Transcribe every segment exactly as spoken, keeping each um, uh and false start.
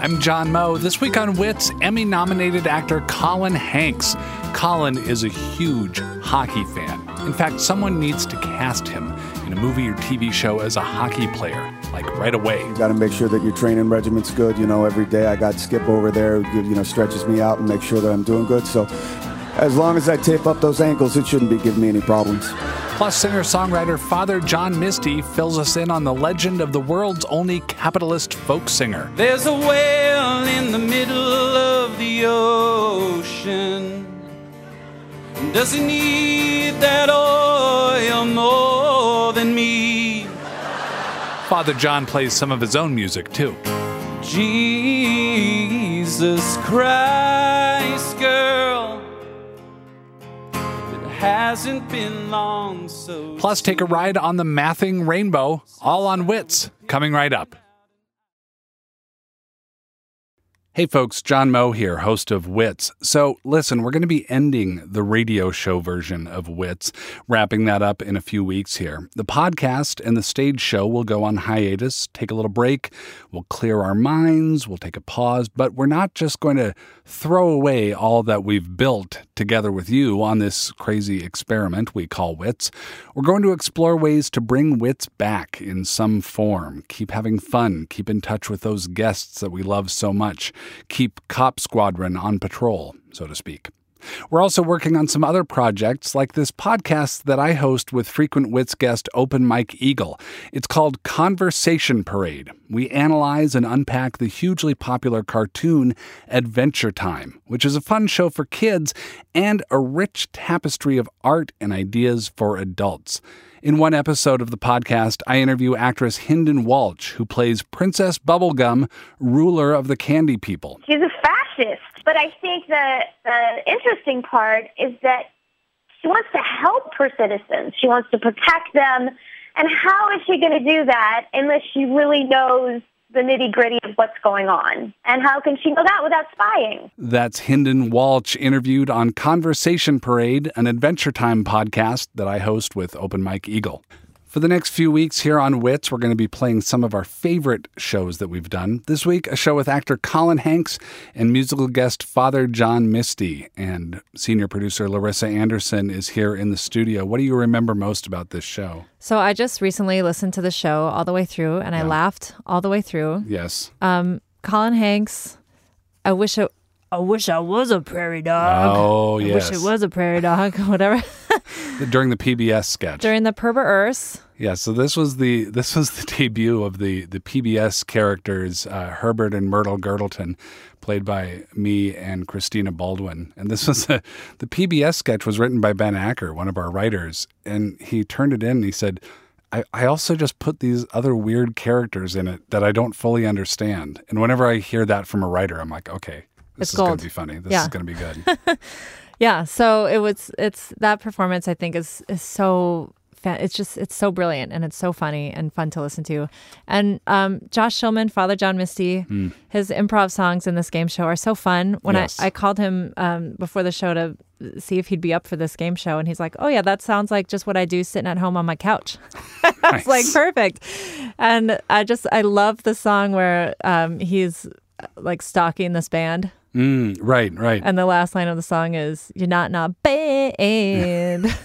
I'm John Moe. This week on W I T S, Emmy-nominated actor Colin Hanks. Colin is a huge hockey fan. In fact, someone needs to cast him in a movie or T V show as a hockey player, like right away. You got to make sure that your training regiment's good. You know, every day I got Skip over there, you know, stretches me out and make sure that I'm doing good. So as long as I tape up those ankles, it shouldn't be giving me any problems. Plus, singer-songwriter Father John Misty fills us in on the legend of the world's only capitalist folk singer. There's a whale in the middle of the ocean. Does he need that oil more than me? Father John plays some of his own music, too. Jesus Christ, girl. Hasn't been long, so... Plus, take a ride on the Mathing Rainbow, all on W I T S, coming right up. Hey folks, John Moe here, host of W I T S. So listen, we're going to be ending the radio show version of W I T S, wrapping that up in a few weeks here. The podcast and the stage show will go on hiatus, take a little break, we'll clear our minds, we'll take a pause, but we're not just going to throw away all that we've built together with you on this crazy experiment we call W I T S. We're going to explore ways to bring W I T S back in some form, keep having fun, keep in touch with those guests that we love so much. Keep Cop Squadron on patrol, so to speak. We're also working on some other projects like this podcast that I host with frequent W I T S guest Open Mike Eagle. It's called Conversation Parade. We analyze and unpack the hugely popular cartoon Adventure Time, which is a fun show for kids and a rich tapestry of art and ideas for adults. In one episode of the podcast, I interview actress Hynden Walch, who plays Princess Bubblegum, ruler of the candy people. She's a fascist. But I think the, the interesting part is that she wants to help her citizens. She wants to protect them. And how is she going to do that unless she really knows the nitty-gritty of what's going on? And how can she know that without spying? That's Hynden Walch interviewed on Conversation Parade, an Adventure Time podcast that I host with Open Mike Eagle. For the next few weeks here on W I T S, we're going to be playing some of our favorite shows that we've done. This week, a show with actor Colin Hanks and musical guest Father John Misty. And senior producer Larissa Anderson is here in the studio. What do you remember most about this show? So I just recently listened to the show all the way through, and I yeah. laughed all the way through. Yes. Um, Colin Hanks, I wish I, I wish I was a prairie dog. Oh, yes. I wish it was a prairie dog, whatever. During the P B S sketch. During the Perber Earth. Yeah, so this was the this was the debut of the the P B S characters uh, Herbert and Myrtle Girdleton, played by me and Christina Baldwin. And this was a, the P B S sketch was written by Ben Acker, one of our writers, and he turned it in and he said, I, I also just put these other weird characters in it that I don't fully understand. And whenever I hear that from a writer, I'm like, okay, this it's is going to be funny. This yeah. is going to be good. Yeah, so it was. It's that performance. I think is is so. It's just, it's so brilliant and it's so funny and fun to listen to. And um, Josh Shillman, Father John Misty, mm. his improv songs in this game show are so fun. When yes. I, I called him um, before the show to see if he'd be up for this game show, and he's like, oh yeah, that sounds like just what I do sitting at home on my couch. I nice. was like, perfect. And I just, I love the song where um, he's like stalking this band. Mm, right, right. And the last line of the song is, you're not in a band.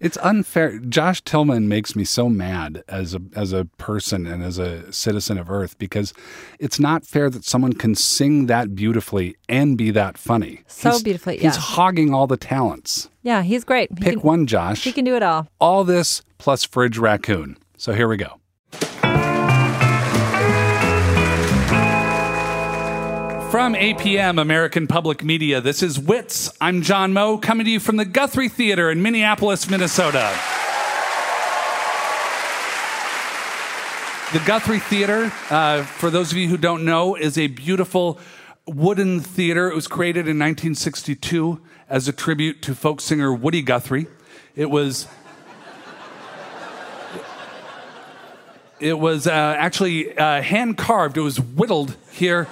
It's unfair. Josh Tillman makes me so mad as a as a person and as a citizen of Earth, because it's not fair that someone can sing that beautifully and be that funny. So he's, beautifully, yeah. He's hogging all the talents. Yeah, he's great. Pick he can, one, Josh. He can do it all. All this plus Fridge Raccoon. So here we go. From A P M, American Public Media, this is W I T S. I'm John Moe, coming to you from the Guthrie Theater in Minneapolis, Minnesota. The Guthrie Theater, uh, for those of you who don't know, is a beautiful wooden theater. It was created in nineteen sixty-two as a tribute to folk singer Woody Guthrie. It was... It was uh, actually uh, hand-carved. It was whittled here...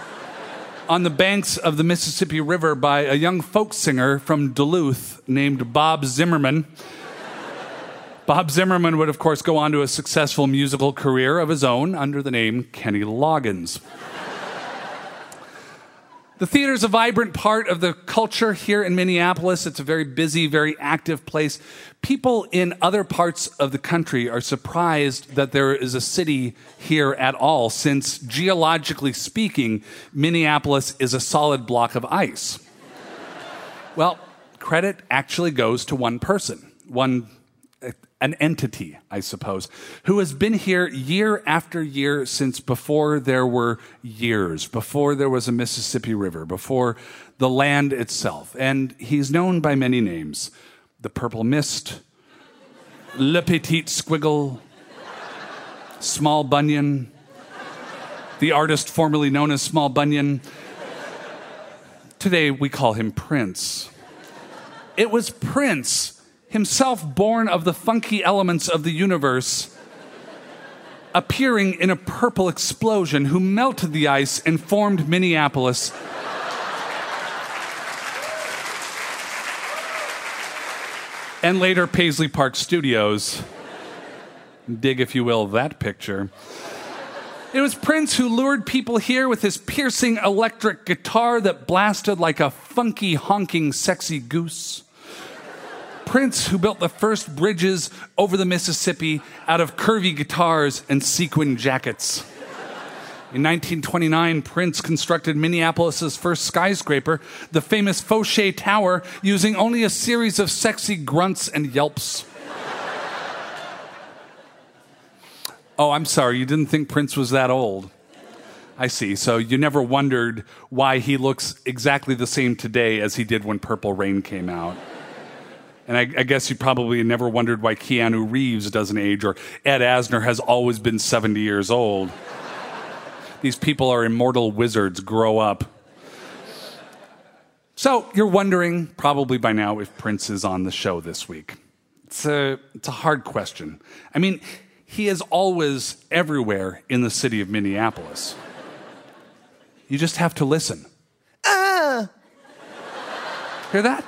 on the banks of the Mississippi River by a young folk singer from Duluth named Bob Zimmerman. Bob Zimmerman would, of course, go on to a successful musical career of his own under the name Kenny Loggins. The theater is a vibrant part of the culture here in Minneapolis. It's a very busy, very active place. People in other parts of the country are surprised that there is a city here at all, since geologically speaking, Minneapolis is a solid block of ice. Well, credit actually goes to one person, one an entity, I suppose, who has been here year after year since before there were years, before there was a Mississippi River, before the land itself. And he's known by many names. The Purple Mist, Le Petit Squiggle, Small Bunyan, the artist formerly known as Small Bunyan. Today we call him Prince. It was Prince himself, born of the funky elements of the universe, appearing in a purple explosion, who melted the ice and formed Minneapolis. And later Paisley Park Studios. Dig, if you will, that picture. It was Prince who lured people here with his piercing electric guitar that blasted like a funky, honking, sexy goose. Prince, who built the first bridges over the Mississippi out of curvy guitars and sequin jackets. In nineteen twenty-nine, Prince constructed Minneapolis's first skyscraper, the famous Foshay Tower, using only a series of sexy grunts and yelps. Oh, I'm sorry, you didn't think Prince was that old. I see. So you never wondered why he looks exactly the same today as he did when Purple Rain came out. And I, I guess you probably never wondered why Keanu Reeves doesn't age, or Ed Asner has always been seventy years old. These people are immortal wizards. Grow up. So you're wondering, probably by now, if Prince is on the show this week. It's a, it's a hard question. I mean, he is always everywhere in the city of Minneapolis. You just have to listen. Ah! Hear that?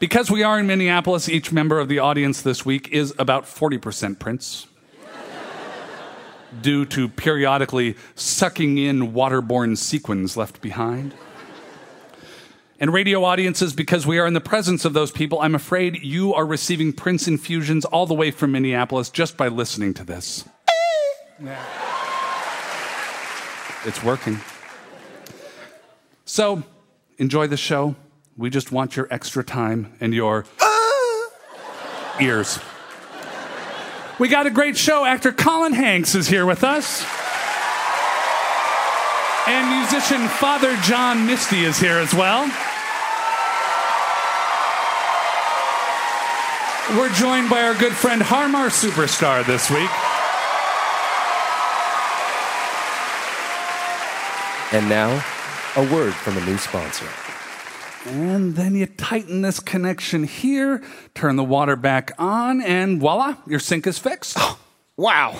Because we are in Minneapolis, each member of the audience this week is about forty percent Prince, due to periodically sucking in waterborne sequins left behind. And radio audiences, because we are in the presence of those people, I'm afraid you are receiving Prince infusions all the way from Minneapolis just by listening to this. Yeah. It's working. So, enjoy the show. We just want your extra time and your ah! ears. We got a great show. Actor Colin Hanks is here with us. And musician Father John Misty is here as well. We're joined by our good friend Harmar Superstar this week. And now, a word from a new sponsor. And then you tighten this connection here, turn the water back on, and voila, your sink is fixed. Oh, wow.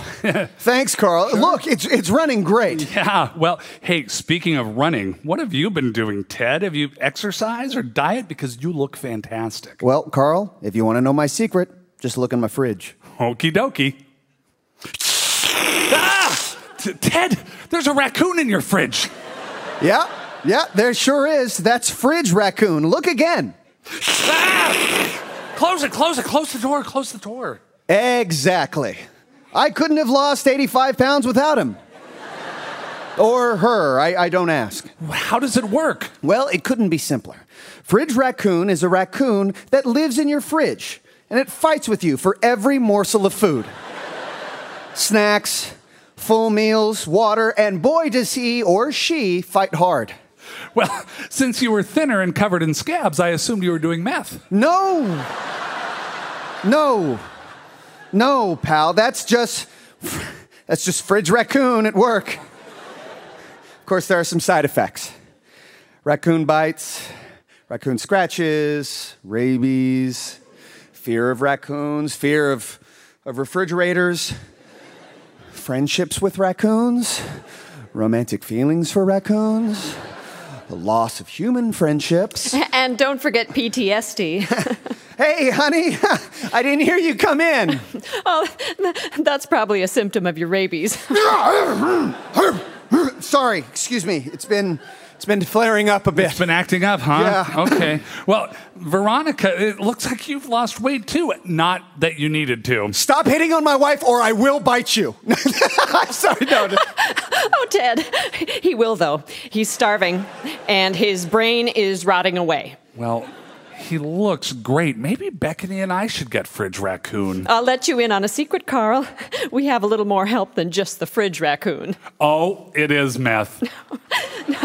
Thanks, Carl. Sure. Look, it's it's running great. Yeah, well, hey, speaking of running, what have you been doing, Ted? Have you exercised or diet? Because you look fantastic. Well, Carl, if you want to know my secret, just look in my fridge. Okie dokie. Ah! T- Ted, there's a raccoon in your fridge. Yeah. Yeah, there sure is. That's Fridge Raccoon. Look again. Ah! Close it, close it, close the door, close the door. Exactly. I couldn't have lost eighty-five pounds without him. Or her, I, I don't ask. How does it work? Well, it couldn't be simpler. Fridge Raccoon is a raccoon that lives in your fridge, and it fights with you for every morsel of food. Snacks, full meals, water, and boy, does he or she fight hard. Well, since you were thinner and covered in scabs, I assumed you were doing meth. No. No. No, pal. That's just that's just Fridge Raccoon at work. Of course, there are some side effects. Raccoon bites, raccoon scratches, rabies, fear of raccoons, fear of, of refrigerators, friendships with raccoons, romantic feelings for raccoons, the loss of human friendships. And don't forget P T S D. Hey, honey, I didn't hear you come in. Oh, that's probably a symptom of your rabies. Sorry, excuse me. It's been... It's been flaring up a bit. It's been acting up, huh? Yeah. Okay. Well, Veronica, it looks like you've lost weight, too. Not that you needed to. Stop hitting on my wife or I will bite you. I'm sorry, no. Oh, Ted. He will, though. He's starving, and his brain is rotting away. Well, he looks great. Maybe Beckany and I should get Fridge Raccoon. I'll let you in on a secret, Carl. We have a little more help than just the Fridge Raccoon. Oh, it is meth. No.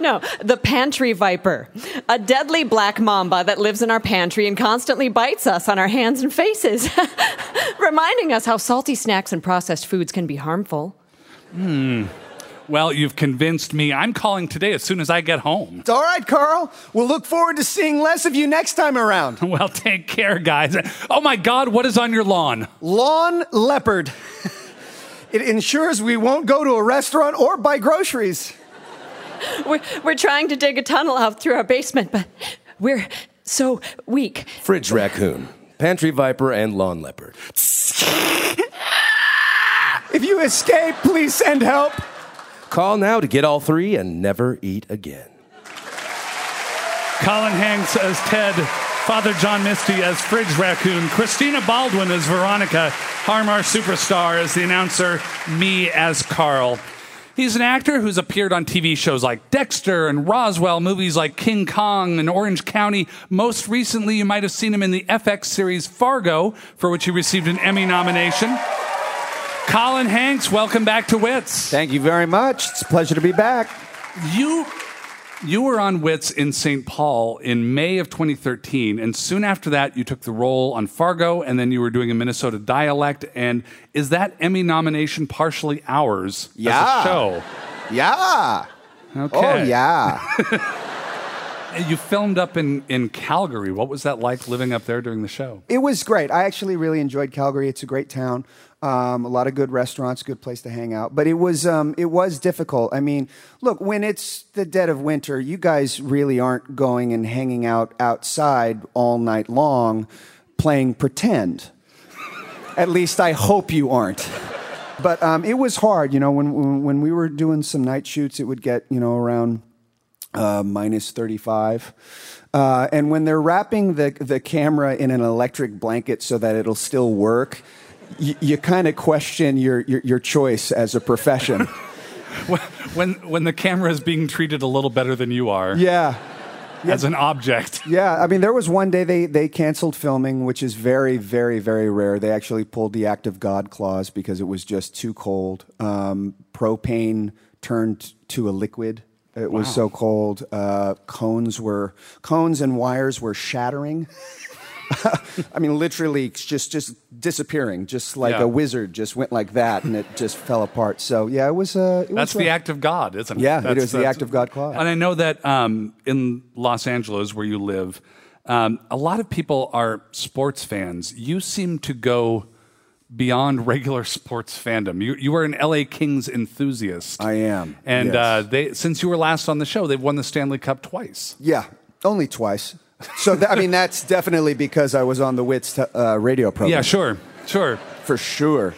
No, the pantry viper, a deadly black mamba that lives in our pantry and constantly bites us on our hands and faces, reminding us how salty snacks and processed foods can be harmful. Hmm. Well, you've convinced me. I'm calling today as soon as I get home. It's all right, Carl. We'll look forward to seeing less of you next time around. Well, take care, guys. Oh, my God, what is on your lawn? Lawn leopard. It ensures we won't go to a restaurant or buy groceries. We're, we're trying to dig a tunnel out through our basement, but we're so weak. Fridge Raccoon, Pantry Viper, and Lawn Leopard. If you escape, please send help. Call now to get all three and never eat again. Colin Hanks as Ted, Father John Misty as Fridge Raccoon, Christina Baldwin as Veronica, Harmar Superstar as the announcer, me as Carl. He's an actor who's appeared on T V shows like Dexter and Roswell, movies like King Kong and Orange County. Most recently, you might have seen him in the F X series Fargo, for which he received an Emmy nomination. Colin Hanks, welcome back to W I T S. Thank you very much. It's a pleasure to be back. You, you were on W I T S in Saint Paul in May of twenty thirteen, and soon after that, you took the role on Fargo, and then you were doing a Minnesota dialect, and... Is that Emmy nomination partially ours yeah. as a show? Yeah. Okay. Oh, yeah. You filmed up in, in Calgary. What was that like living up there during the show? It was great. I actually really enjoyed Calgary. It's a great town. Um, a lot of good restaurants, good place to hang out. But it was um, it was difficult. I mean, look, when it's the dead of winter, you guys really aren't going and hanging out outside all night long playing pretend. At least I hope you aren't. But um, it was hard, you know, when, when when we were doing some night shoots, it would get, you know, around uh, minus thirty-five. Uh, and when they're wrapping the, the camera in an electric blanket so that it'll still work, y- you kind of question your, your, your choice as a profession. when, when the camera is being treated a little better than you are. Yeah. Yeah. As an object. Yeah, I mean, there was one day they, they canceled filming, which is very, very, very rare. They actually pulled the act of God clause because it was just too cold. Um, propane turned to a liquid. It was wow. so cold. Uh, cones were cones and wires were shattering. I mean, literally just, just disappearing, just like yeah. a wizard just went like that, and it just fell apart. So, yeah, it was... Uh, it that's was, the uh, act of God, isn't it? Yeah, that's, it is the act of God clause. And I know that um, in Los Angeles, where you live, um, a lot of people are sports fans. You seem to go beyond regular sports fandom. You you are an L A Kings enthusiast. I am, And yes. uh, they since you were last on the show, they've won the Stanley Cup twice. Yeah, only twice. So, th- I mean, that's definitely because I was on the W I T S t- uh, radio program. Yeah, sure, sure. For sure.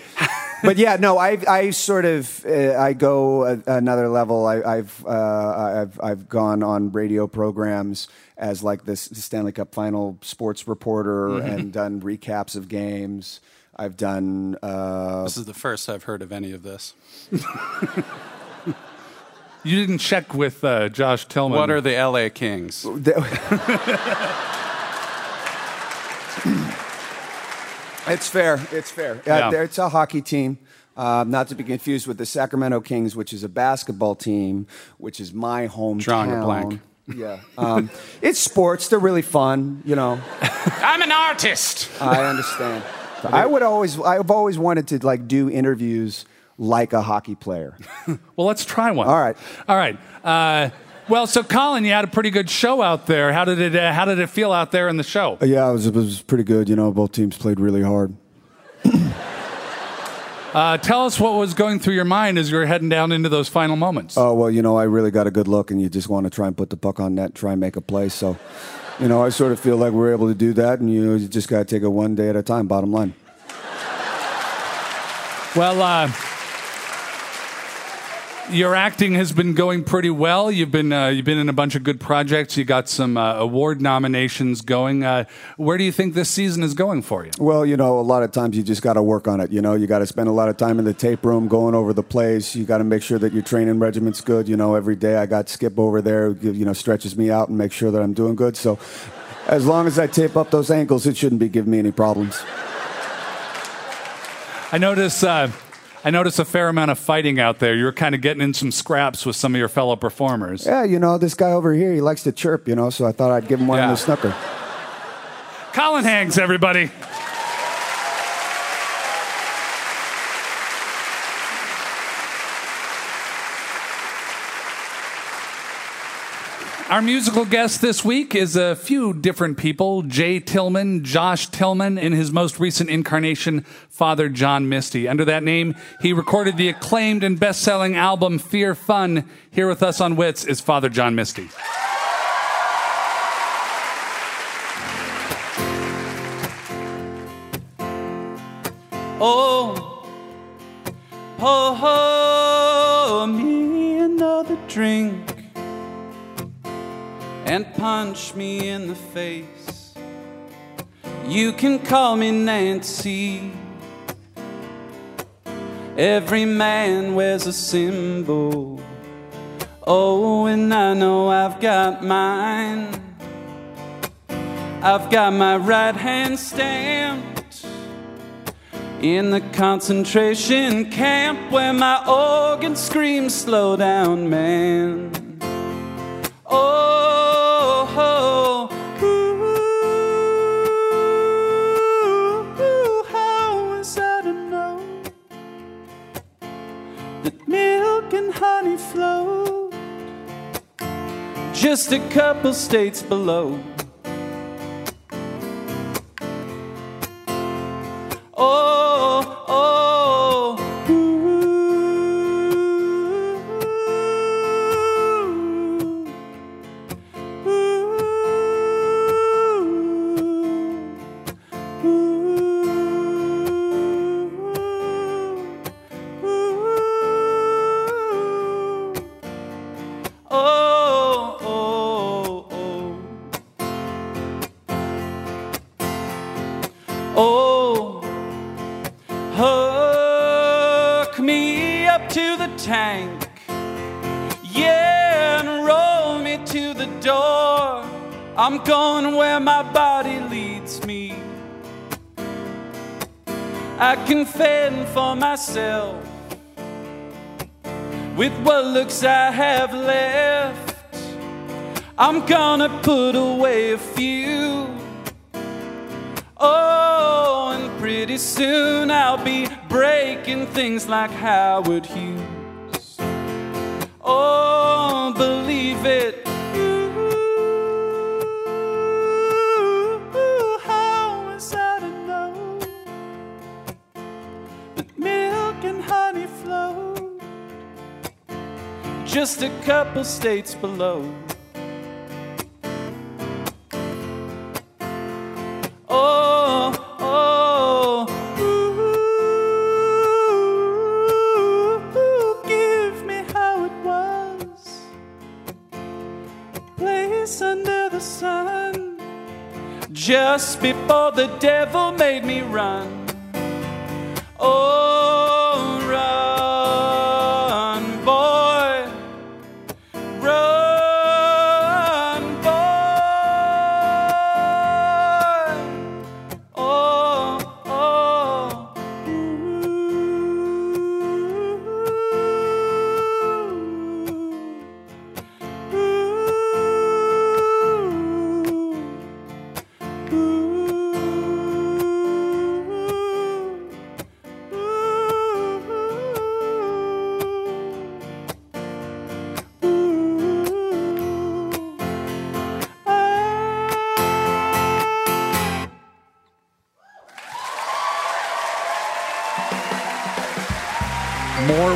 But yeah, no, I I sort of, uh, I go a- another level. I, I've, uh, I've, I've gone on radio programs as like this Stanley Cup final sports reporter mm-hmm. and done recaps of games. I've done... Uh, this is the first I've heard of any of this. You didn't check with uh, Josh Tillman. What are the L A Kings? It's fair. It's fair. Yeah. Uh, it's a hockey team, uh, not to be confused with the Sacramento Kings, which is a basketball team, which is my hometown. Drawing a blank. Yeah. Um, it's sports. They're really fun, you know. I'm an artist. I understand. I would always. I've always wanted to like do interviews. Like a hockey player. Well, let's try one. All right. All right. Uh, well, so Colin, you had a pretty good show out there. How did it? Uh, how did it feel out there in the show? Uh, yeah, it was, it was pretty good. You know, both teams played really hard. uh, tell us what was going through your mind as you were heading down into those final moments. Oh well, you know, I really got a good look, and you just want to try and put the puck on net, try and make a play. So you know, I sort of feel like we're able to do that, and you know, you just got to take it one day at a time, bottom line. Well, uh, your acting has been going pretty well. You've been uh, you've been in a bunch of good projects. You got some uh, award nominations going. Uh, where do you think this season is going for you? Well, you know, a lot of times you just got to work on it. You know, you got to spend a lot of time in the tape room going over the plays. You got to make sure that your training regiment's good. You know, every day I got Skip over there, you know, stretches me out and makes sure that I'm doing good. So as long as I tape up those ankles, it shouldn't be giving me any problems. I notice... Uh, I noticed a fair amount of fighting out there. You were kind of getting in some scraps with some of your fellow performers. Yeah, you know, this guy over here, he likes to chirp, you know, so I thought I'd give him one yeah. on the snooker. Colin Hanks, everybody. Our musical guest this week is a few different people. Jay Tillman, Josh Tillman, in his most recent incarnation, Father John Misty. Under that name, he recorded the acclaimed and best-selling album, Fear Fun. Here with us on Wits is Father John Misty. Oh, pour me another drink. And punch me in the face. You can call me Nancy. Every man wears a symbol. Oh, and I know I've got mine. I've got my right hand stamped in the concentration camp where my organ screams, slow down, man. Oh, honey flowed just a couple states below. Oh, oh, ooh, ooh, ooh, ooh, ooh, tank, yeah, and roll me to the door. I'm going where my body leads me. I can fend for myself with what looks I have left. I'm gonna put away a few. Oh, and pretty soon I'll be breaking things like Howard Hughes. Oh, believe it. Ooh, how was I to know that milk and honey flowed just a couple states below? Just before the devil made me run. Oh, run, boy. Run, boy. Oh, oh. Ooh.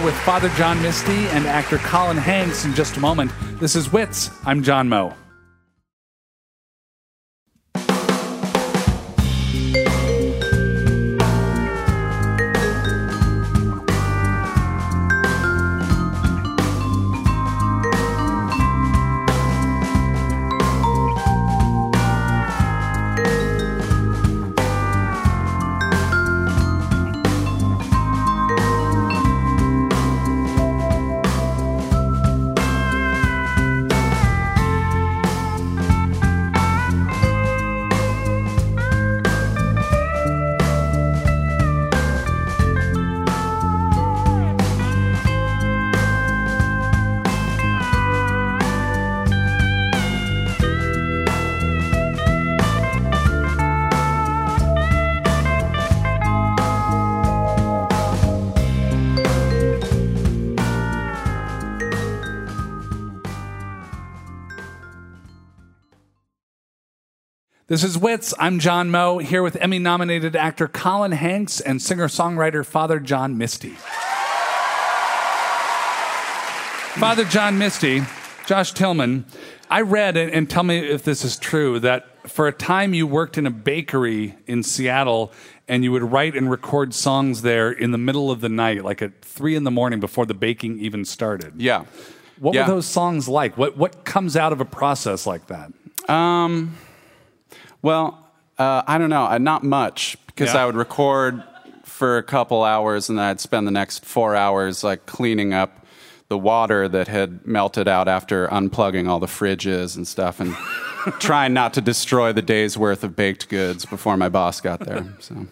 With Father John Misty and actor Colin Hanks in just a moment. This is Wits. I'm John Moe. This is Wits. I'm John Moe, here with Emmy-nominated actor Colin Hanks and singer-songwriter Father John Misty. Father John Misty, Josh Tillman, I read, and tell me if this is true, that for a time you worked in a bakery in Seattle and you would write and record songs there in the middle of the night, like at three in the morning before the baking even started. Yeah. What yeah. were those songs like? What, what comes out of a process like that? Um... Well, uh, I don't know. Uh, not much, because yeah. I would record for a couple hours, and then I'd spend the next four hours like cleaning up the water that had melted out after unplugging all the fridges and stuff, and trying not to destroy the day's worth of baked goods before my boss got there. So,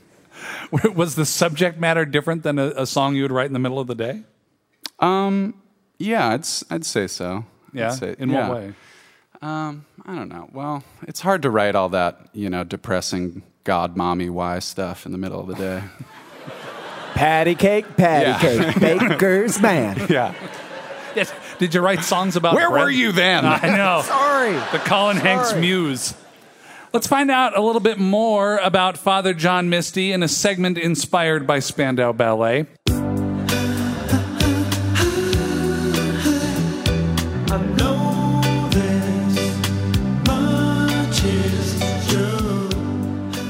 was the subject matter different than a, a song you would write in the middle of the day? Um, yeah, I'd I'd say so. Yeah, I'd say, in yeah. what way? Um, I don't know. Well, it's hard to write all that, you know, depressing God, mommy, why stuff in the middle of the day. Patty cake, patty yeah. cake, baker's man. Yeah. Yes. Did you write songs about Where bread? Were you then? I know. Sorry. The Colin Sorry. Hanks muse. Let's find out a little bit more about Father John Misty in a segment inspired by Spandau Ballet.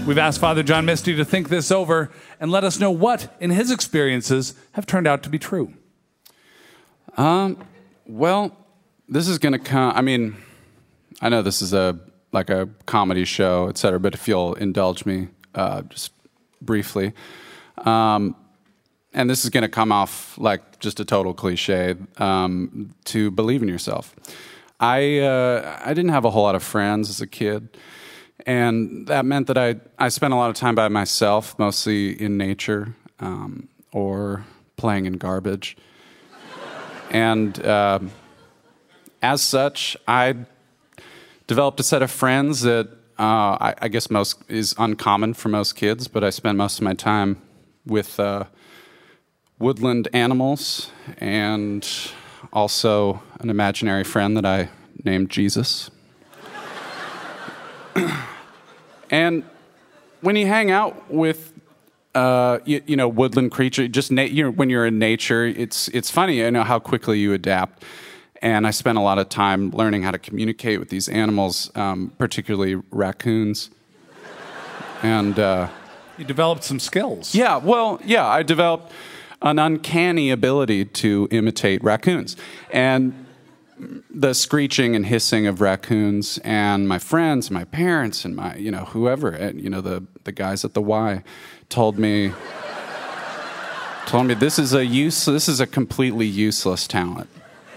We've asked Father John Misty to think this over and let us know what, in his experiences, have turned out to be true. Um, well, this is going to come... I mean, I know this is a like a comedy show, et cetera, but if you'll indulge me uh, just briefly. Um, and this is going to come off like just a total cliche, um, to believe in yourself. I uh, I didn't have a whole lot of friends as a kid. And that meant that I, I spent a lot of time by myself, mostly in nature, um, or playing in garbage. And uh, as such, I developed a set of friends that uh, I, I guess most is uncommon for most kids, but I spend most of my time with uh, woodland animals and also an imaginary friend that I named Jesus. And when you hang out with, uh, you, you know, woodland creature, just na- you're, when you're in nature, it's it's funny, you know, how quickly you adapt. And I spent a lot of time learning how to communicate with these animals, um, particularly raccoons. And uh, you developed some skills. Yeah, well, yeah, I developed an uncanny ability to imitate raccoons, and the screeching and hissing of raccoons, and my friends, my parents, and my, you know, whoever, and, you know, the, the guys at the Y told me, told me this is a use, this is a completely useless talent,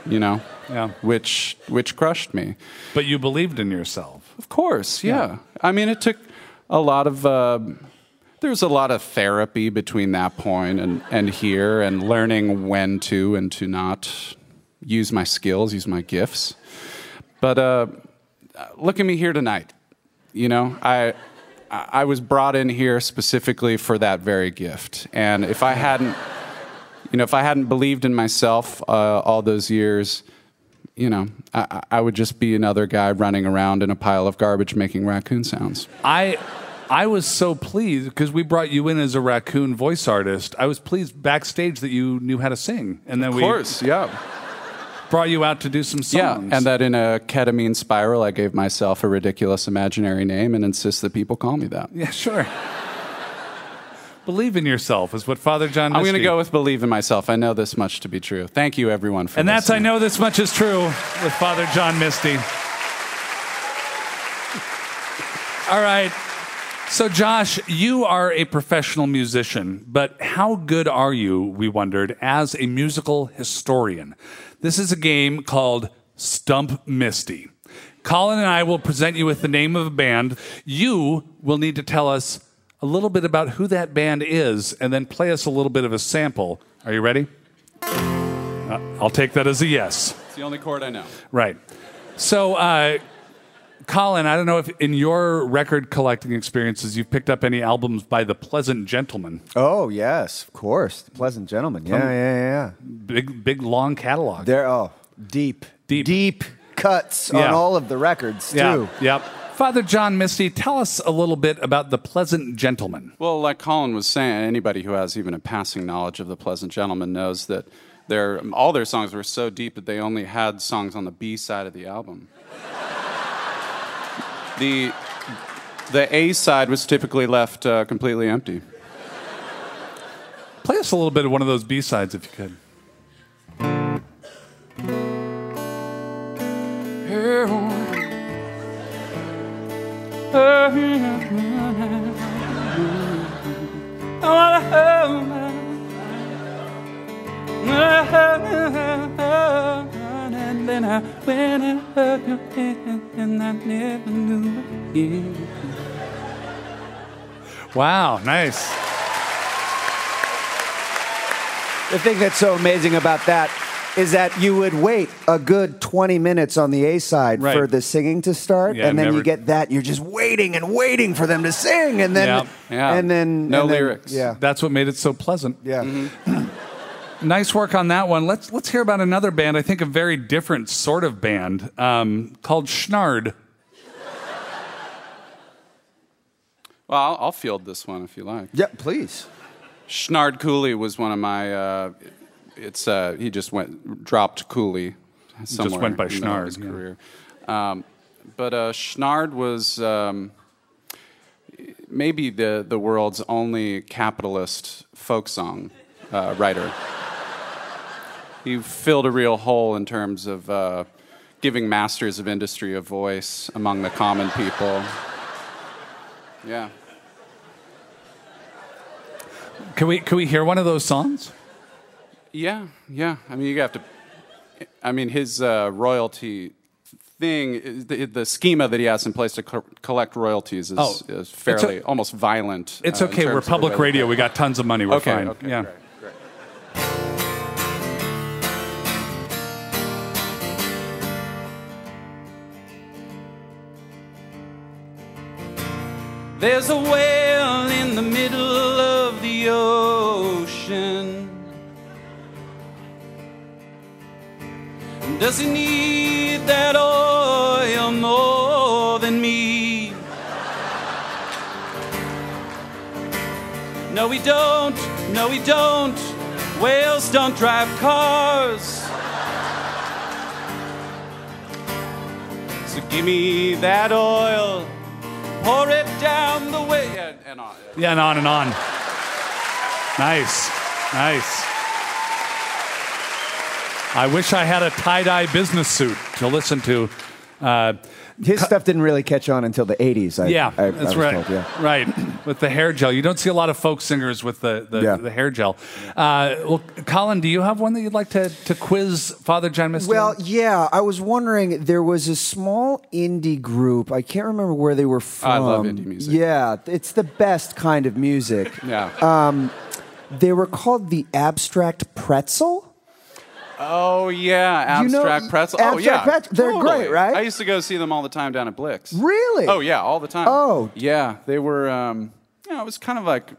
you know, yeah. which, which crushed me. But you believed in yourself. Of course. Yeah. yeah. I mean, it took a lot of, uh, there was a lot of therapy between that point and, and here, and learning when to and to not use my skills, use my gifts. But uh, look at me here tonight. You know, I I was brought in here specifically for that very gift. And if I hadn't, you know, if I hadn't believed in myself uh, all those years, you know, I, I would just be another guy running around in a pile of garbage making raccoon sounds. I... I was so pleased, because we brought you in as a raccoon voice artist. I was pleased backstage that you knew how to sing. And then of course, we... yeah. brought you out to do some songs. Yeah, and that in a ketamine spiral, I gave myself a ridiculous imaginary name and insist that people call me that. Yeah, sure. Believe in yourself is what Father John Misty... I'm going to go with believe in myself. I know this much to be true. Thank you, everyone, for And listening. That's I Know This Much Is True with Father John Misty. All right. So, Josh, you are a professional musician, but how good are you, we wondered, as a musical historian? This is a game called Stump Misty. Colin and I will present you with the name of a band. You will need to tell us a little bit about who that band is and then play us a little bit of a sample. Are you ready? Uh, I'll take that as a yes. It's the only chord I know. Right. So, uh, Colin, I don't know if in your record collecting experiences you've picked up any albums by The Pleasant Gentlemen. Oh, yes, of course. The Pleasant Gentlemen. Yeah, Some yeah, yeah. Big, big, long catalog. They're, oh, deep. Deep. Deep cuts yeah. on all of the records, yeah. too. Yep. Father John Misty, tell us a little bit about The Pleasant Gentlemen. Well, like Colin was saying, anybody who has even a passing knowledge of The Pleasant Gentlemen knows that their, all their songs were so deep that they only had songs on the B side of the album. The, the A side was typically left uh, completely empty. Play us a little bit of one of those B sides if you could. And then I went and hugged your hand, and I never knew again. Wow, nice. The thing that's so amazing about that is that you would wait a good twenty minutes on the A-side right. for the singing to start, yeah, and then never... you get that, you're just waiting and waiting for them to sing, and then... Yeah, yeah. And then no and then, lyrics. Yeah. That's what made it so pleasant. Yeah. Mm-hmm. Nice work on that one. Let's, let's hear about another band, I think a very different sort of band, um, called Schnard. Well, I'll, I'll field this one if you like. Yeah, please. Schnard Cooley was one of my... Uh, It's uh, he just went dropped Cooley somewhere. Just went by Schnard. His career, yeah. um, but uh, Schnard was um, maybe the the world's only capitalist folk song uh, writer. He filled a real hole in terms of uh, giving masters of industry a voice among the common people. Yeah. Can we can we hear one of those songs? Yeah, yeah. I mean, you have to. I mean, his uh, royalty thing, the, the schema that he has in place to co- collect royalties is, oh, is fairly, a, almost violent. It's uh, okay. We're public radio. We got tons of money. We're okay, fine. Okay, yeah. Great. Great. There's a whale in the middle of the ocean. Does he need that oil more than me? No, we don't. No, we don't. Whales don't drive cars. So give me that oil. Pour it down the way. Yeah, and on. Yeah, and on and on. Nice. Nice. I wish I had a tie-dye business suit to listen to. Uh, His cu- stuff didn't really catch on until the eighties. I, yeah, I, that's I right. Told, yeah. Right, with the hair gel. You don't see a lot of folk singers with the, the, yeah. the hair gel. Uh, well, Colin, do you have one that you'd like to, to quiz Father John Misty? Well, yeah. I was wondering, there was a small indie group. I can't remember where they were from. I love indie music. Yeah, it's the best kind of music. Yeah. Um, they were called the Abstract Pretzel. Oh, yeah, Abstract you know, Pretzel. Abstract oh, yeah. Pretzel. They're totally. Great, right? I used to go see them all the time down at Blix. Really? Oh, yeah, all the time. Oh. Yeah, they were, um, you know, it was kind of like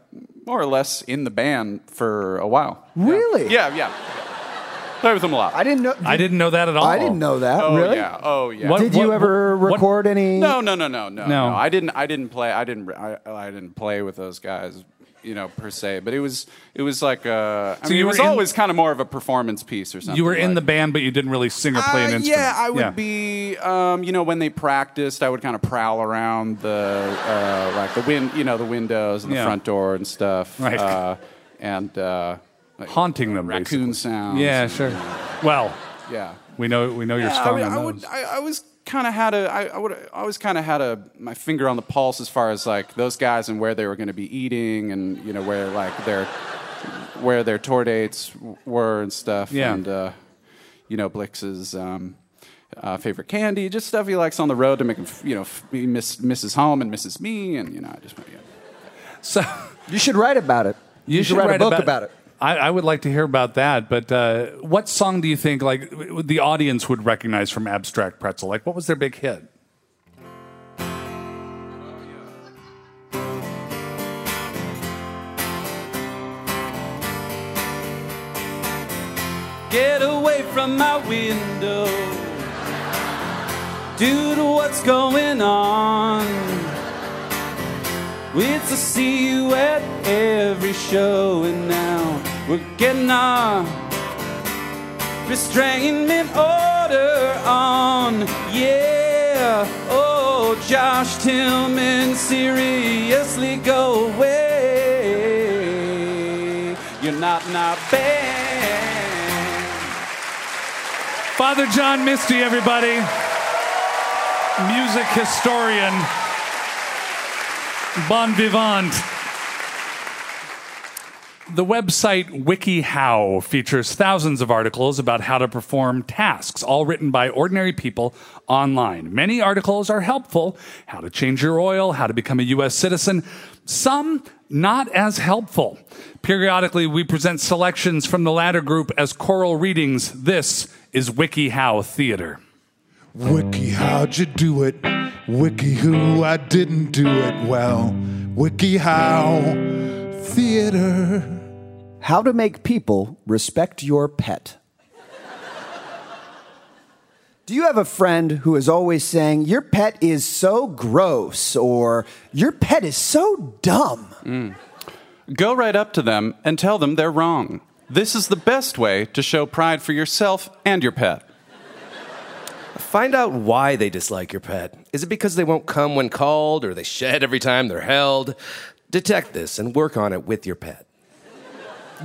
more or less in the band for a while. Really? Yeah, yeah. yeah. Play with them a lot. I didn't know. Did, I didn't know that at all. I didn't know that. Oh, really? Yeah. Oh, yeah. What, Did what, you ever what, record what? any? No, no, no, no, no, no. I didn't. I didn't play. I didn't. I, I didn't play with those guys. You know, per se, but it was it was like a, I so mean, it was in, always kind of more of a performance piece or something. You were in like. the band, but you didn't really sing or play uh, an instrument. Yeah, I would yeah. be, um, you know, when they practiced, I would kind of prowl around the uh, like the win, you know, the windows and the yeah. front door and stuff, right? Uh, and uh, like, haunting them, raccoon basically. sounds. Yeah, sure. And, well, yeah, we know we know yeah, you're strong I would, on those. I, would, I, I was. Kind of had a, I, I would I always kind of had a my finger on the pulse as far as like those guys and where they were going to be eating and you know where like their where their tour dates were and stuff yeah. and uh, you know Blix's um, uh, favorite candy, just stuff he likes on the road to make him you know he miss, misses home and misses me and you know I just yeah. So you should write about it. You, you should, should write, write a book about, about it. I, I would like to hear about that, but uh, what song do you think like the audience would recognize from Abstract Pretzel? Like, what was their big hit? Oh, yeah. Get away from my window. due to what's going on. It's a see you at every show, and now we're getting our restrainment order on. Yeah, oh, Josh Tillman, seriously go away. You're not in our band. Father John Misty, everybody. Music historian, bon vivant. The website WikiHow features thousands of articles about how to perform tasks, all written by ordinary people online. Many articles are helpful: how to change your oil, how to become a U S citizen. Some not as helpful. Periodically, we present selections from the latter group as choral readings. This is WikiHow Theater. Wiki, how'd you do it? Wiki, who, I didn't do it well. Wiki, how? Theater. How to make people respect your pet. Do you have a friend who is always saying, your pet is so gross, or your pet is so dumb? Mm. Go right up to them and tell them they're wrong. This is the best way to show pride for yourself and your pet. Find out why they dislike your pet. Is it because they won't come when called, or they shed every time they're held? Detect this and work on it with your pet.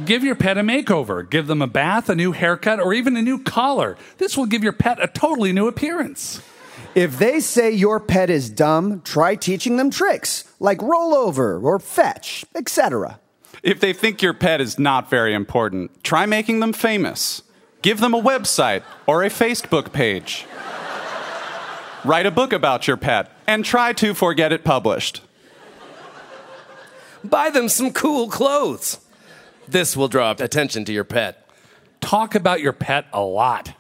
Give your pet a makeover. Give them a bath, a new haircut, or even a new collar. This will give your pet a totally new appearance. If they say your pet is dumb, try teaching them tricks, like roll over or fetch, et cetera. If they think your pet is not very important, try making them famous. Give them a website or a Facebook page. Write a book about your pet and try to forget it published. Buy them some cool clothes. This will draw attention to your pet. Talk about your pet a lot.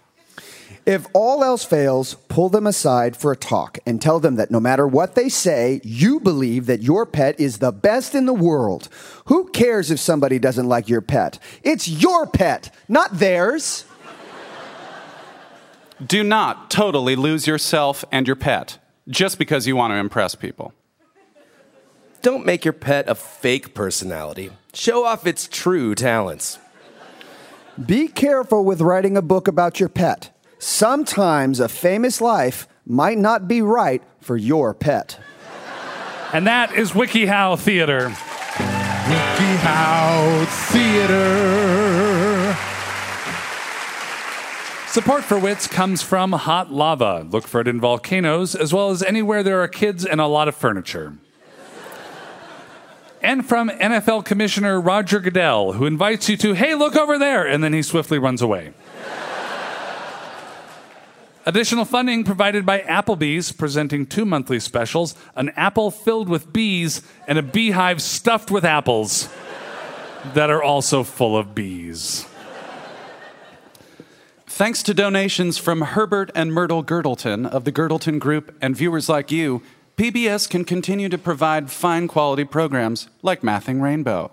If all else fails, pull them aside for a talk and tell them that no matter what they say, you believe that your pet is the best in the world. Who cares if somebody doesn't like your pet? It's your pet, not theirs. Do not totally lose yourself and your pet just because you want to impress people. Don't make your pet a fake personality. Show off its true talents. Be careful with writing a book about your pet. Sometimes a famous life might not be right for your pet. And that is WikiHow Theater. WikiHow Theater. Support for W I T S comes from Hot Lava. Look for it in volcanoes, as well as anywhere there are kids and a lot of furniture. And from N F L Commissioner Roger Goodell, who invites you to, hey, look over there, and then he swiftly runs away. Additional funding provided by Applebee's, presenting two monthly specials, an apple filled with bees and a beehive stuffed with apples that are also full of bees. Thanks to donations from Herbert and Myrtle Girdleton of the Girdleton Group and viewers like you, P B S can continue to provide fine quality programs like Mathing Rainbow.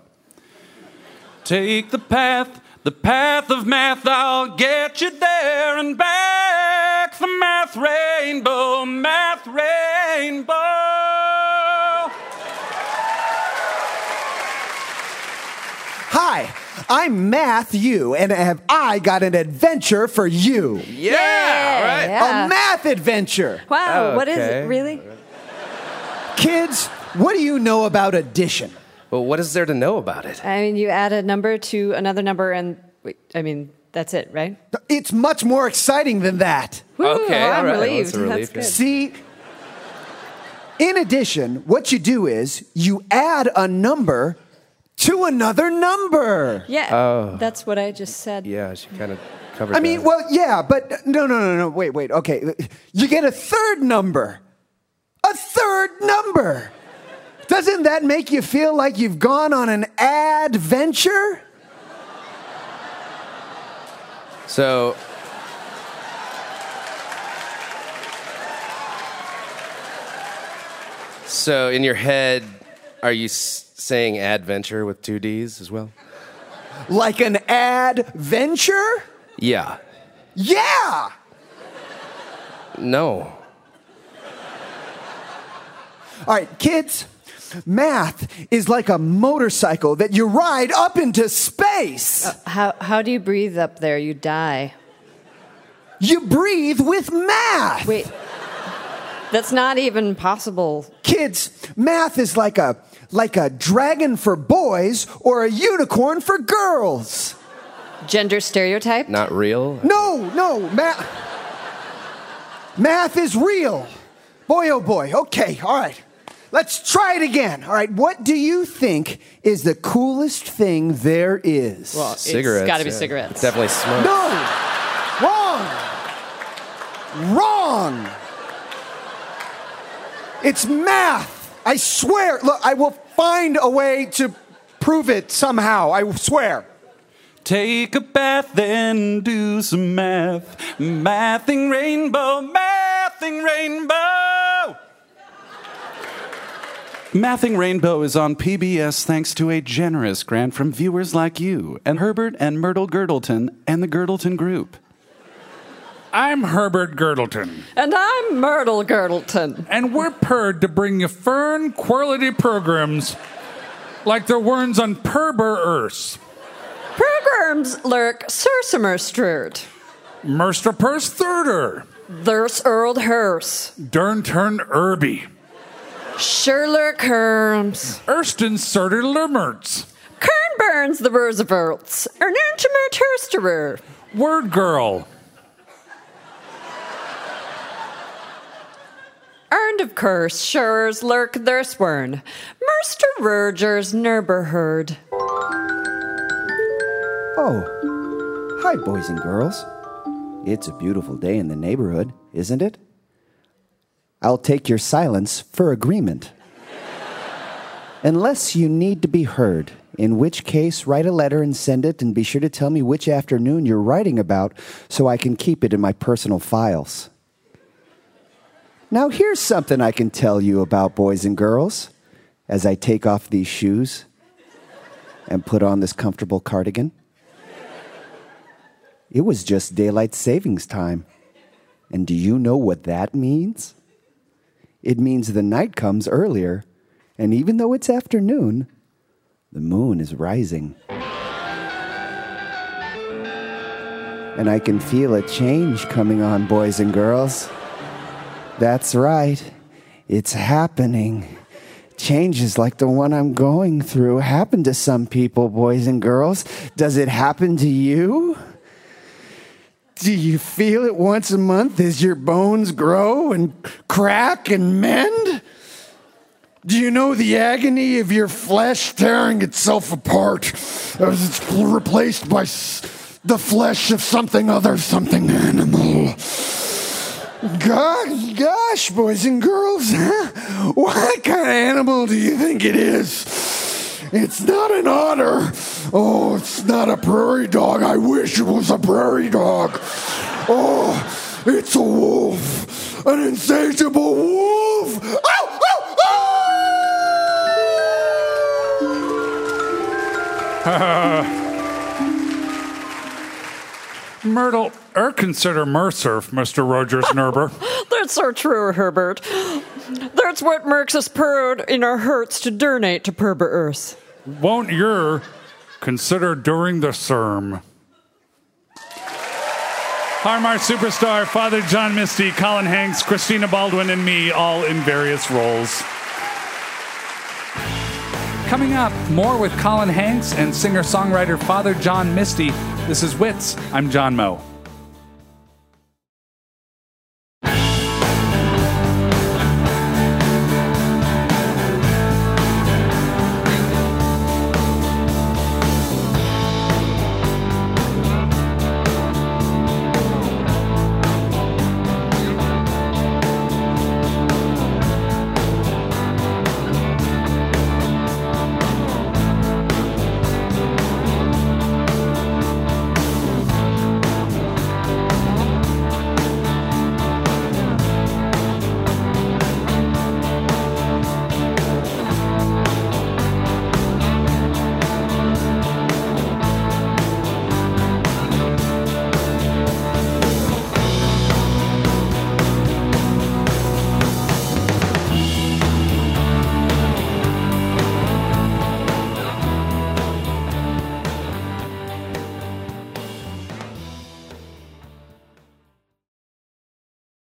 Take the path, the path of math, I'll get you there and back. The Math Rainbow, Math Rainbow. Hi, I'm Math You, and have I got an adventure for you? Yeah, yeah, right. Yeah. A math adventure. Wow, okay. What is it, really? Kids, what do you know about addition? Well, what is there to know about it? I mean, you add a number to another number, and wait, I mean... That's it, right? It's much more exciting than that. Woo, okay, well, I'm right. relieved. Well, that's that's good. See, in addition, what you do is you add a number to another number. Yeah, oh. That's what I just said. Yeah, she kind of covered it. I mean, that. well, yeah, but no, no, no, no, wait, wait, okay. You get a third number. A third number. Doesn't that make you feel like you've gone on an adventure? So, so in your head, are you s- saying adventure with two D's as well? Like an adventure? Yeah. Yeah! No. All right, kids, math is like a motorcycle that you ride up into space. Uh, how, how do you breathe up there? You die. You breathe with math. Wait, that's not even possible. Kids, math is like a like a dragon for boys or a unicorn for girls. Gender stereotype? Not real? No, no. Ma- math is real. Boy, oh boy. Okay, all right. Let's try it again. All right, what do you think is the coolest thing there is? Well, cigarettes. It's got to be yeah. cigarettes. It's definitely smoke. No! Wrong! Wrong! It's math. I swear. Look, I will find a way to prove it somehow. I swear. Take a bath, then do some math. Mathing Rainbow, Mathing Rainbow. Mathing Rainbow is on P B S thanks to a generous grant from viewers like you and Herbert and Myrtle Girdleton and the Girdleton Group. I'm Herbert Girdleton. And I'm Myrtle Girdleton. And we're purred to bring you fern quality programs like there weren't on Perber Earth. Programs lurk Sursimer Strud. Merster Purse Thurder. Thurs Earl Hers. Dern Turn Irby. Sherler Kerms. Erston Surter Lermerts. Kern Burns the Verseverts. Ernantimer Tersterer. Word Girl. Earned of curse, Shurs, lurk, Thurswern. Merster Rogers, Nerberherd. Oh, hi, boys and girls. It's a beautiful day in the neighborhood, isn't it? I'll take your silence for agreement. Unless you need to be heard, in which case, write a letter and send it, and be sure to tell me which afternoon you're writing about so I can keep it in my personal files. Now here's something I can tell you about, boys and girls, as I take off these shoes and put on this comfortable cardigan. It was just daylight savings time. And do you know what that means? It means the night comes earlier, and even though it's afternoon, the moon is rising. And I can feel a change coming on, boys and girls. That's right. It's happening. Changes like the one I'm going through happen to some people, boys and girls. Does it happen to you? Do you feel it once a month as your bones grow and crack and mend? Do you know the agony of your flesh tearing itself apart as it's replaced by the flesh of something other, something animal? God, gosh, boys and girls, huh? What kind of animal do you think it is? It's not an otter. Oh, it's not a prairie dog. I wish it was a prairie dog. Oh, it's a wolf. An insatiable wolf. Ow, ow, ow! Myrtle. Er consider Mercer, Mister Rogers Nerber. That's so true, Herbert. That's what makes us purred in our hearts to donate to Perber Earth. Won't yer consider during the serm? Harmar Superstar, Father John Misty, Colin Hanks, Christina Baldwin, and me, all in various roles. Coming up, more with Colin Hanks and singer-songwriter Father John Misty. This is Wits. I'm John Moe.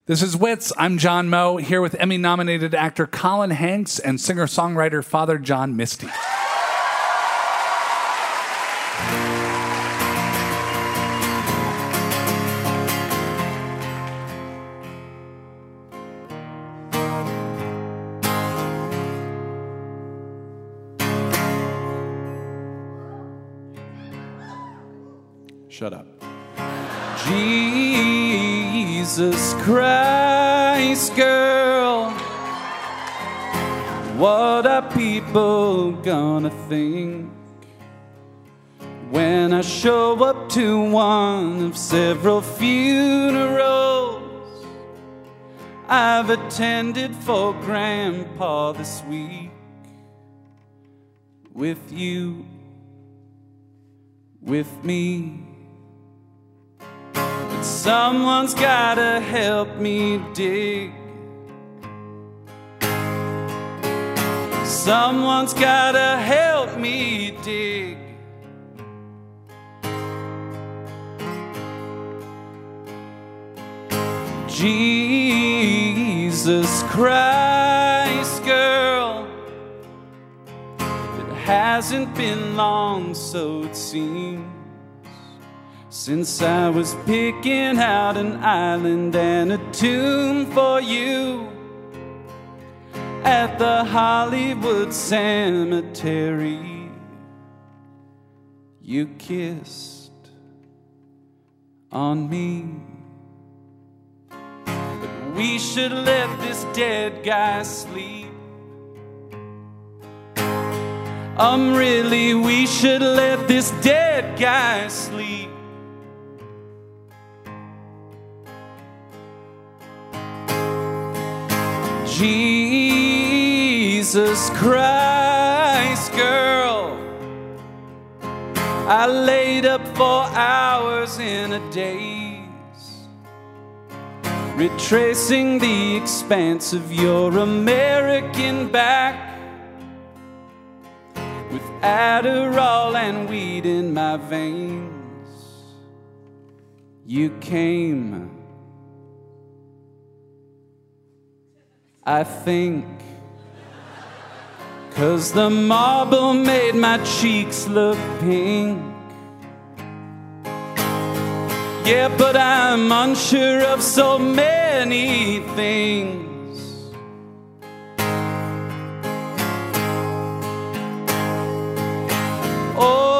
This is Wits. I'm John Moe, here with Emmy-nominated actor Colin Hanks and singer-songwriter Father John Misty. Shut up. Jesus Christ, girl, what are people gonna think when I show up to one of several funerals I've attended for Grandpa this week? With you, with me, someone's gotta help me dig. Someone's gotta help me dig. Jesus Christ, girl, it hasn't been long, so it seems, since I was picking out an island and a tomb for you at the Hollywood Cemetery. You kissed on me, but we should let this dead guy sleep. Um, really, we should let this dead guy sleep. Jesus Christ, girl, I laid up for hours in a daze, retracing the expanse of your American back, with Adderall and weed in my veins. You came. I think, 'cause the marble made my cheeks look pink. Yeah, but I'm unsure of so many things. Oh,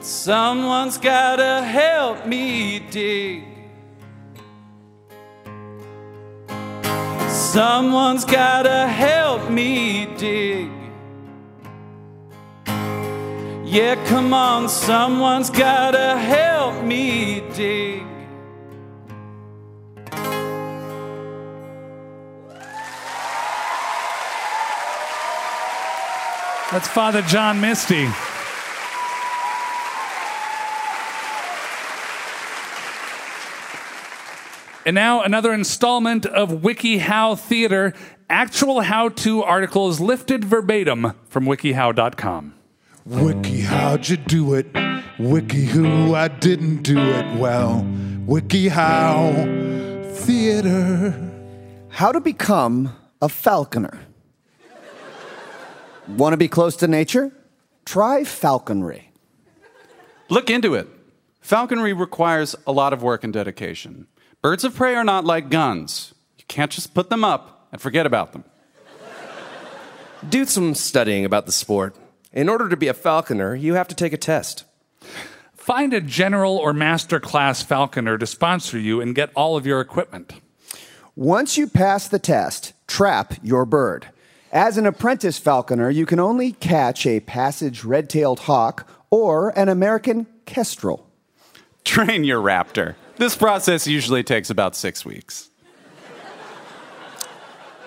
someone's gotta help me dig. Someone's gotta help me dig. Yeah, come on, someone's gotta help me dig. That's Father John Misty. And now another installment of WikiHow Theater, actual how-to articles lifted verbatim from WikiHow dot com. Wiki, how'd you do it? Wiki who, I didn't do it well. WikiHow Theater. How to become a falconer. Want to be close to nature? Try falconry. Look into it. Falconry requires a lot of work and dedication. Birds of prey are not like guns. You can't just put them up and forget about them. Do some studying about the sport. In order to be a falconer, you have to take a test. Find a general or master class falconer to sponsor you and get all of your equipment. Once you pass the test, trap your bird. As an apprentice falconer, you can only catch a passage red-tailed hawk or an American kestrel. Train your raptor. This process usually takes about six weeks.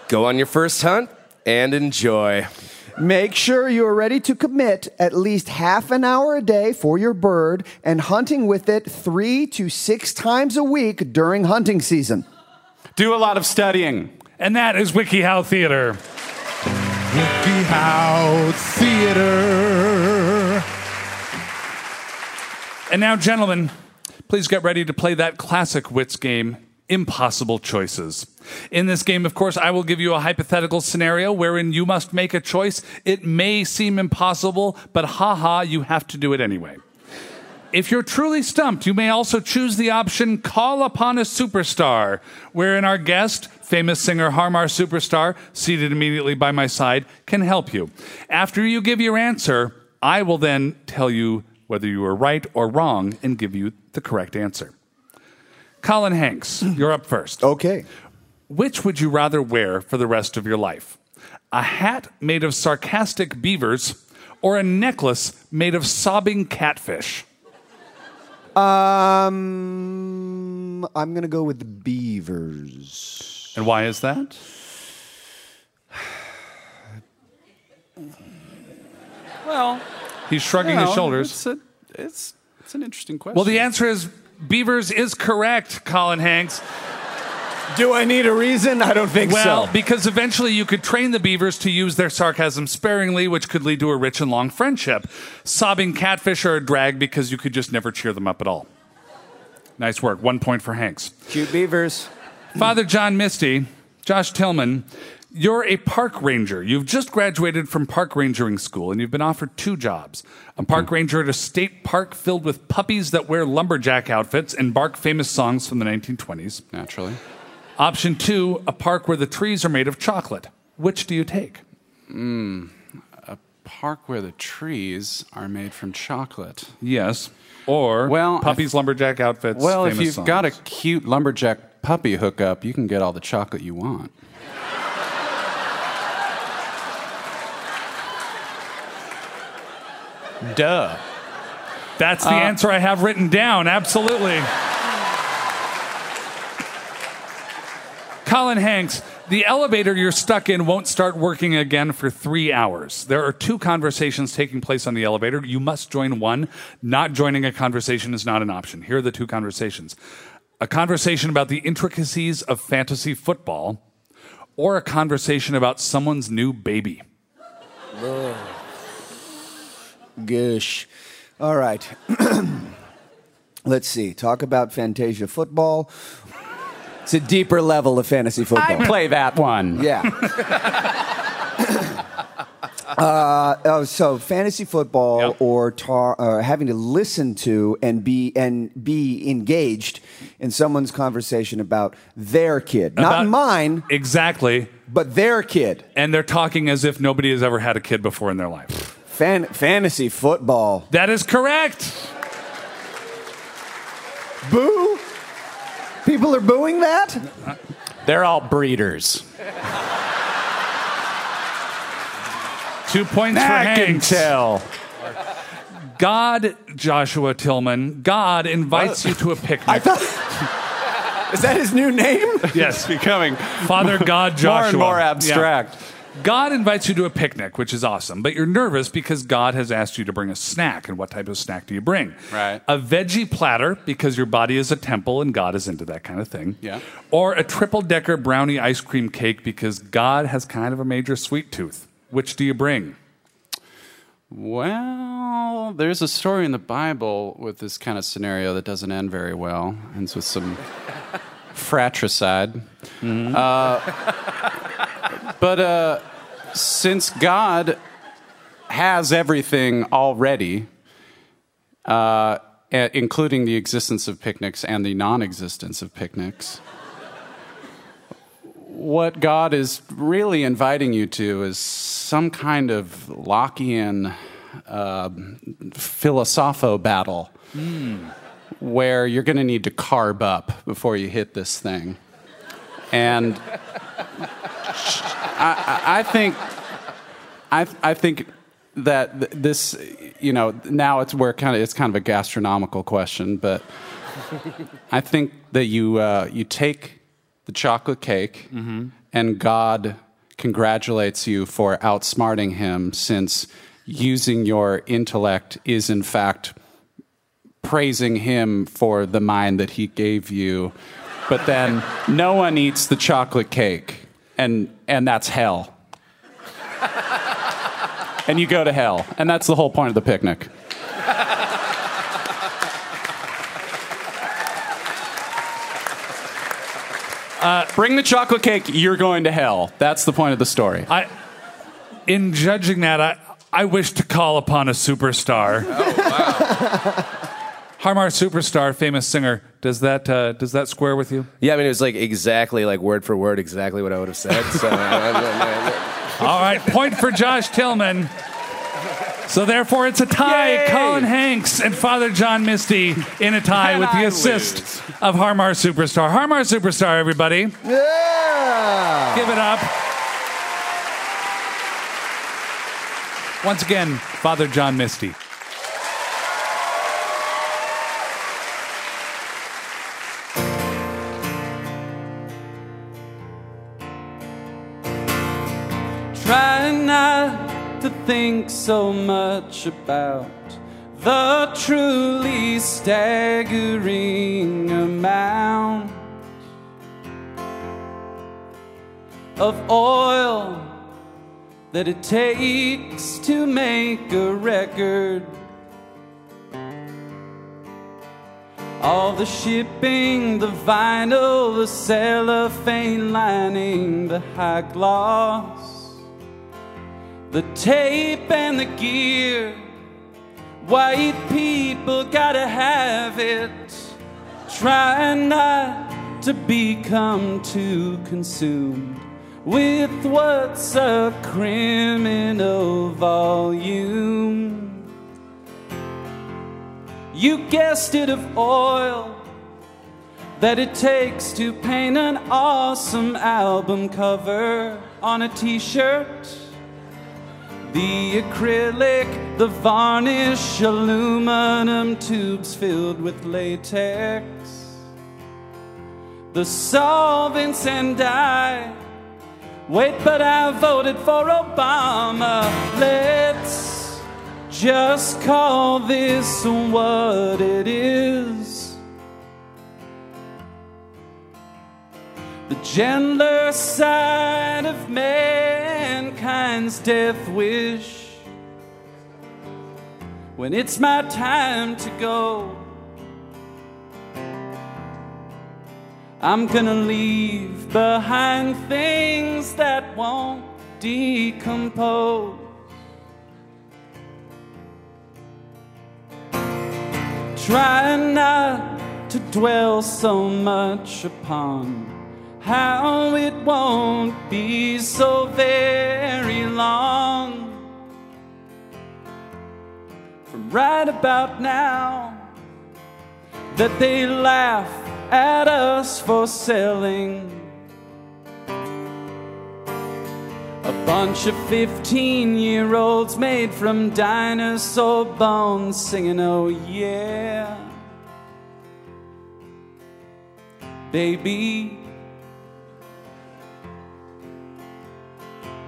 Go on your first hunt and enjoy. Make sure you are ready to commit at least half an hour a day for your bird and hunting with it three to six times a week during hunting season. Do a lot of studying. And that is WikiHow Theater. WikiHow Theater. And now, gentlemen, please get ready to play that classic wits game, Impossible Choices. In this game, of course, I will give you a hypothetical scenario wherein you must make a choice. It may seem impossible, but haha, you have to do it anyway. If you're truly stumped, you may also choose the option Call Upon a Superstar, wherein our guest, famous singer Harmar Superstar, seated immediately by my side, can help you. After you give your answer, I will then tell you whether you were right or wrong and give you the correct answer. Colin Hanks, you're up first. Okay. Which would you rather wear for the rest of your life? A hat made of sarcastic beavers or a necklace made of sobbing catfish? Um, I'm going to go with the beavers. And why is that? Well, he's shrugging you know, his shoulders. It's, a, it's, it's an interesting question. Well, the answer is beavers is correct, Colin Hanks. Do I need a reason? I don't think well, so. Well, because eventually you could train the beavers to use their sarcasm sparingly, which could lead to a rich and long friendship. Sobbing catfish are a drag because you could just never cheer them up at all. Nice work. One point for Hanks. Cute beavers. Father John Misty, Josh Tillman, you're a park ranger. You've just graduated from park rangering school, and you've been offered two jobs. A park ranger at a state park filled with puppies that wear lumberjack outfits and bark famous songs from the nineteen twenties. Naturally. Option two, a park where the trees are made of chocolate. Which do you take? Mm, a park where the trees are made from chocolate. Yes. Or well, puppies, th- lumberjack outfits, well, famous if you've songs. Got a cute lumberjack puppy hookup, you can get all the chocolate you want. Duh. That's the uh, answer I have written down, absolutely. Colin Hanks, the elevator you're stuck in won't start working again for three hours. There are two conversations taking place on the elevator. You must join one. Not joining a conversation is not an option. Here are the two conversations. A conversation about the intricacies of fantasy football or a conversation about someone's new baby. Ugh. Gosh. All right. Let's see. Talk about Fantasia football. It's a deeper level of fantasy football. I play that one. Yeah. uh, oh, so fantasy football, yep. or tar- uh, having to listen to and be and be engaged in someone's conversation about their kid, about, not mine. Exactly. But their kid, and they're talking as if nobody has ever had a kid before in their life. Fan- fantasy football. That is correct. Boo. People are booing that? They're all breeders. Two points that for Hanks. I can tell. God, Joshua Tillman, God invites what? You to a picnic. Thought, is that his new name? Yes. It's becoming Father God Joshua. More and more abstract. Yeah. God invites you to a picnic, which is awesome, but you're nervous because God has asked you to bring a snack, and what type of snack do you bring? Right. A veggie platter, because your body is a temple, and God is into that kind of thing. Yeah. Or a triple-decker brownie ice cream cake, because God has kind of a major sweet tooth. Which do you bring? Well, there's a story in the Bible with this kind of scenario that doesn't end very well. Ends with some fratricide. Mm-hmm. Uh... But uh, since God has everything already, uh, including the existence of picnics and the non-existence of picnics, what God is really inviting you to is some kind of Lockean uh, philosopho battle mm. where you're going to need to carb up before you hit this thing. And... I, I think, I, I think that th- this, you know, now it's where kind of it's kind of a gastronomical question, but I think that you uh, you take the chocolate cake mm-hmm. and God congratulates you for outsmarting him, since using your intellect is in fact praising him for the mind that he gave you. But then no one eats the chocolate cake, and and that's hell. And you go to hell, and that's the whole point of the picnic. Uh, Bring the chocolate cake, you're going to hell. That's the point of the story. I, in judging that, I, I wish to call upon a superstar. Oh, wow. Harmar Superstar, famous singer. Does that uh, does that square with you? Yeah, I mean, it was like exactly, like word for word, exactly what I would have said. So, all right, point for Josh Tillman. So therefore, it's a tie. Yay! Colin Hanks and Father John Misty in a tie and with I the assist lose. of Harmar Superstar. Harmar Superstar, everybody. Yeah! Give it up. Once again, Father John Misty. Trying not to think so much about the truly staggering amount of oil that it takes to make a record. All the shipping, the vinyl, the cellophane lining, the high gloss, the tape and the gear. White people gotta have it. Try not to become too consumed with what's a criminal volume. You guessed it, of oil that it takes to paint an awesome album cover on a t-shirt. The acrylic, the varnish, aluminum tubes filled with latex, the solvents and dye. Wait, but I voted for Obama. Let's just call this what it is. The gentler side of mankind's death wish. When it's my time to go, I'm gonna leave behind things that won't decompose. Try not to dwell so much upon how it won't be so very long. From right about now, that they laugh at us for selling a bunch of fifteen-year-olds made from dinosaur bones singing, oh yeah, baby.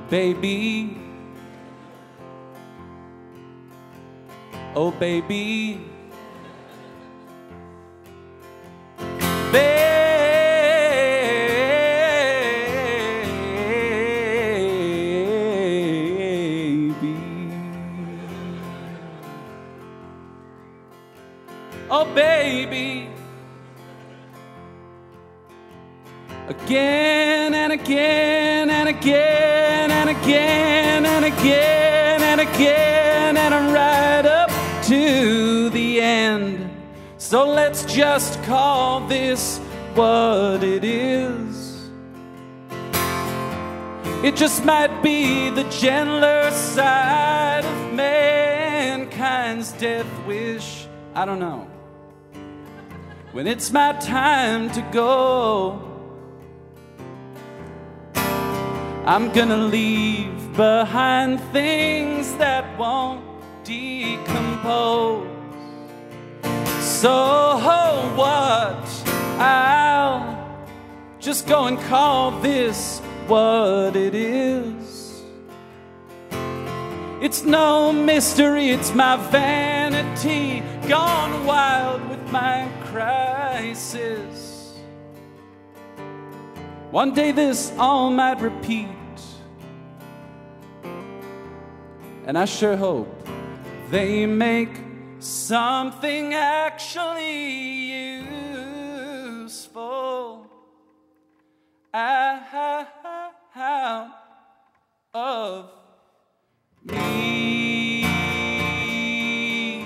Baby, oh baby, baby, oh baby, again and again and again. Again and again and again, and I'm right up to the end. So let's just call this what it is. It just might be the gentler side of mankind's death wish. I don't know. When it's my time to go, I'm gonna leave behind things that won't decompose. So what? I'll just go and call this what it is. It's no mystery, it's my vanity gone wild with my crisis. One day this all might repeat, and I sure hope they make something actually useful out of me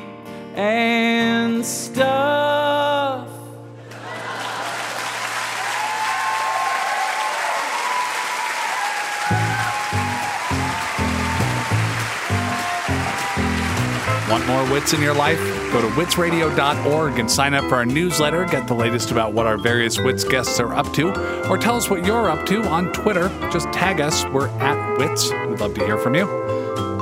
and stuff. Want more wits in your life? Go to wits radio dot org and sign up for our newsletter. Get the latest about what our various wits guests are up to, or tell us what you're up to on Twitter. Just tag us. We're at wits. We'd love to hear from you.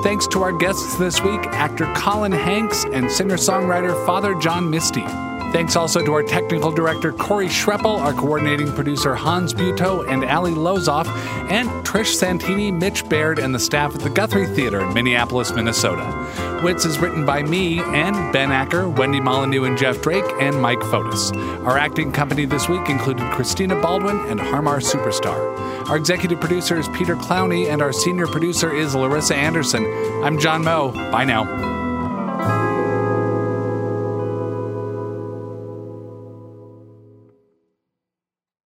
Thanks to our guests this week, actor Colin Hanks and singer-songwriter Father John Misty. Thanks also to our technical director, Corey Schreppel, our coordinating producer, Hans Butow and Ali Lozoff, and Trish Santini, Mitch Baird, and the staff at the Guthrie Theater in Minneapolis, Minnesota. Wits is written by me and Ben Acker, Wendy Molyneux and Jeff Drake, and Mike Fotis. Our acting company this week included Christina Baldwin and Harmar Superstar. Our executive producer is Peter Clowney, and our senior producer is Larissa Anderson. I'm John Moe. Bye now.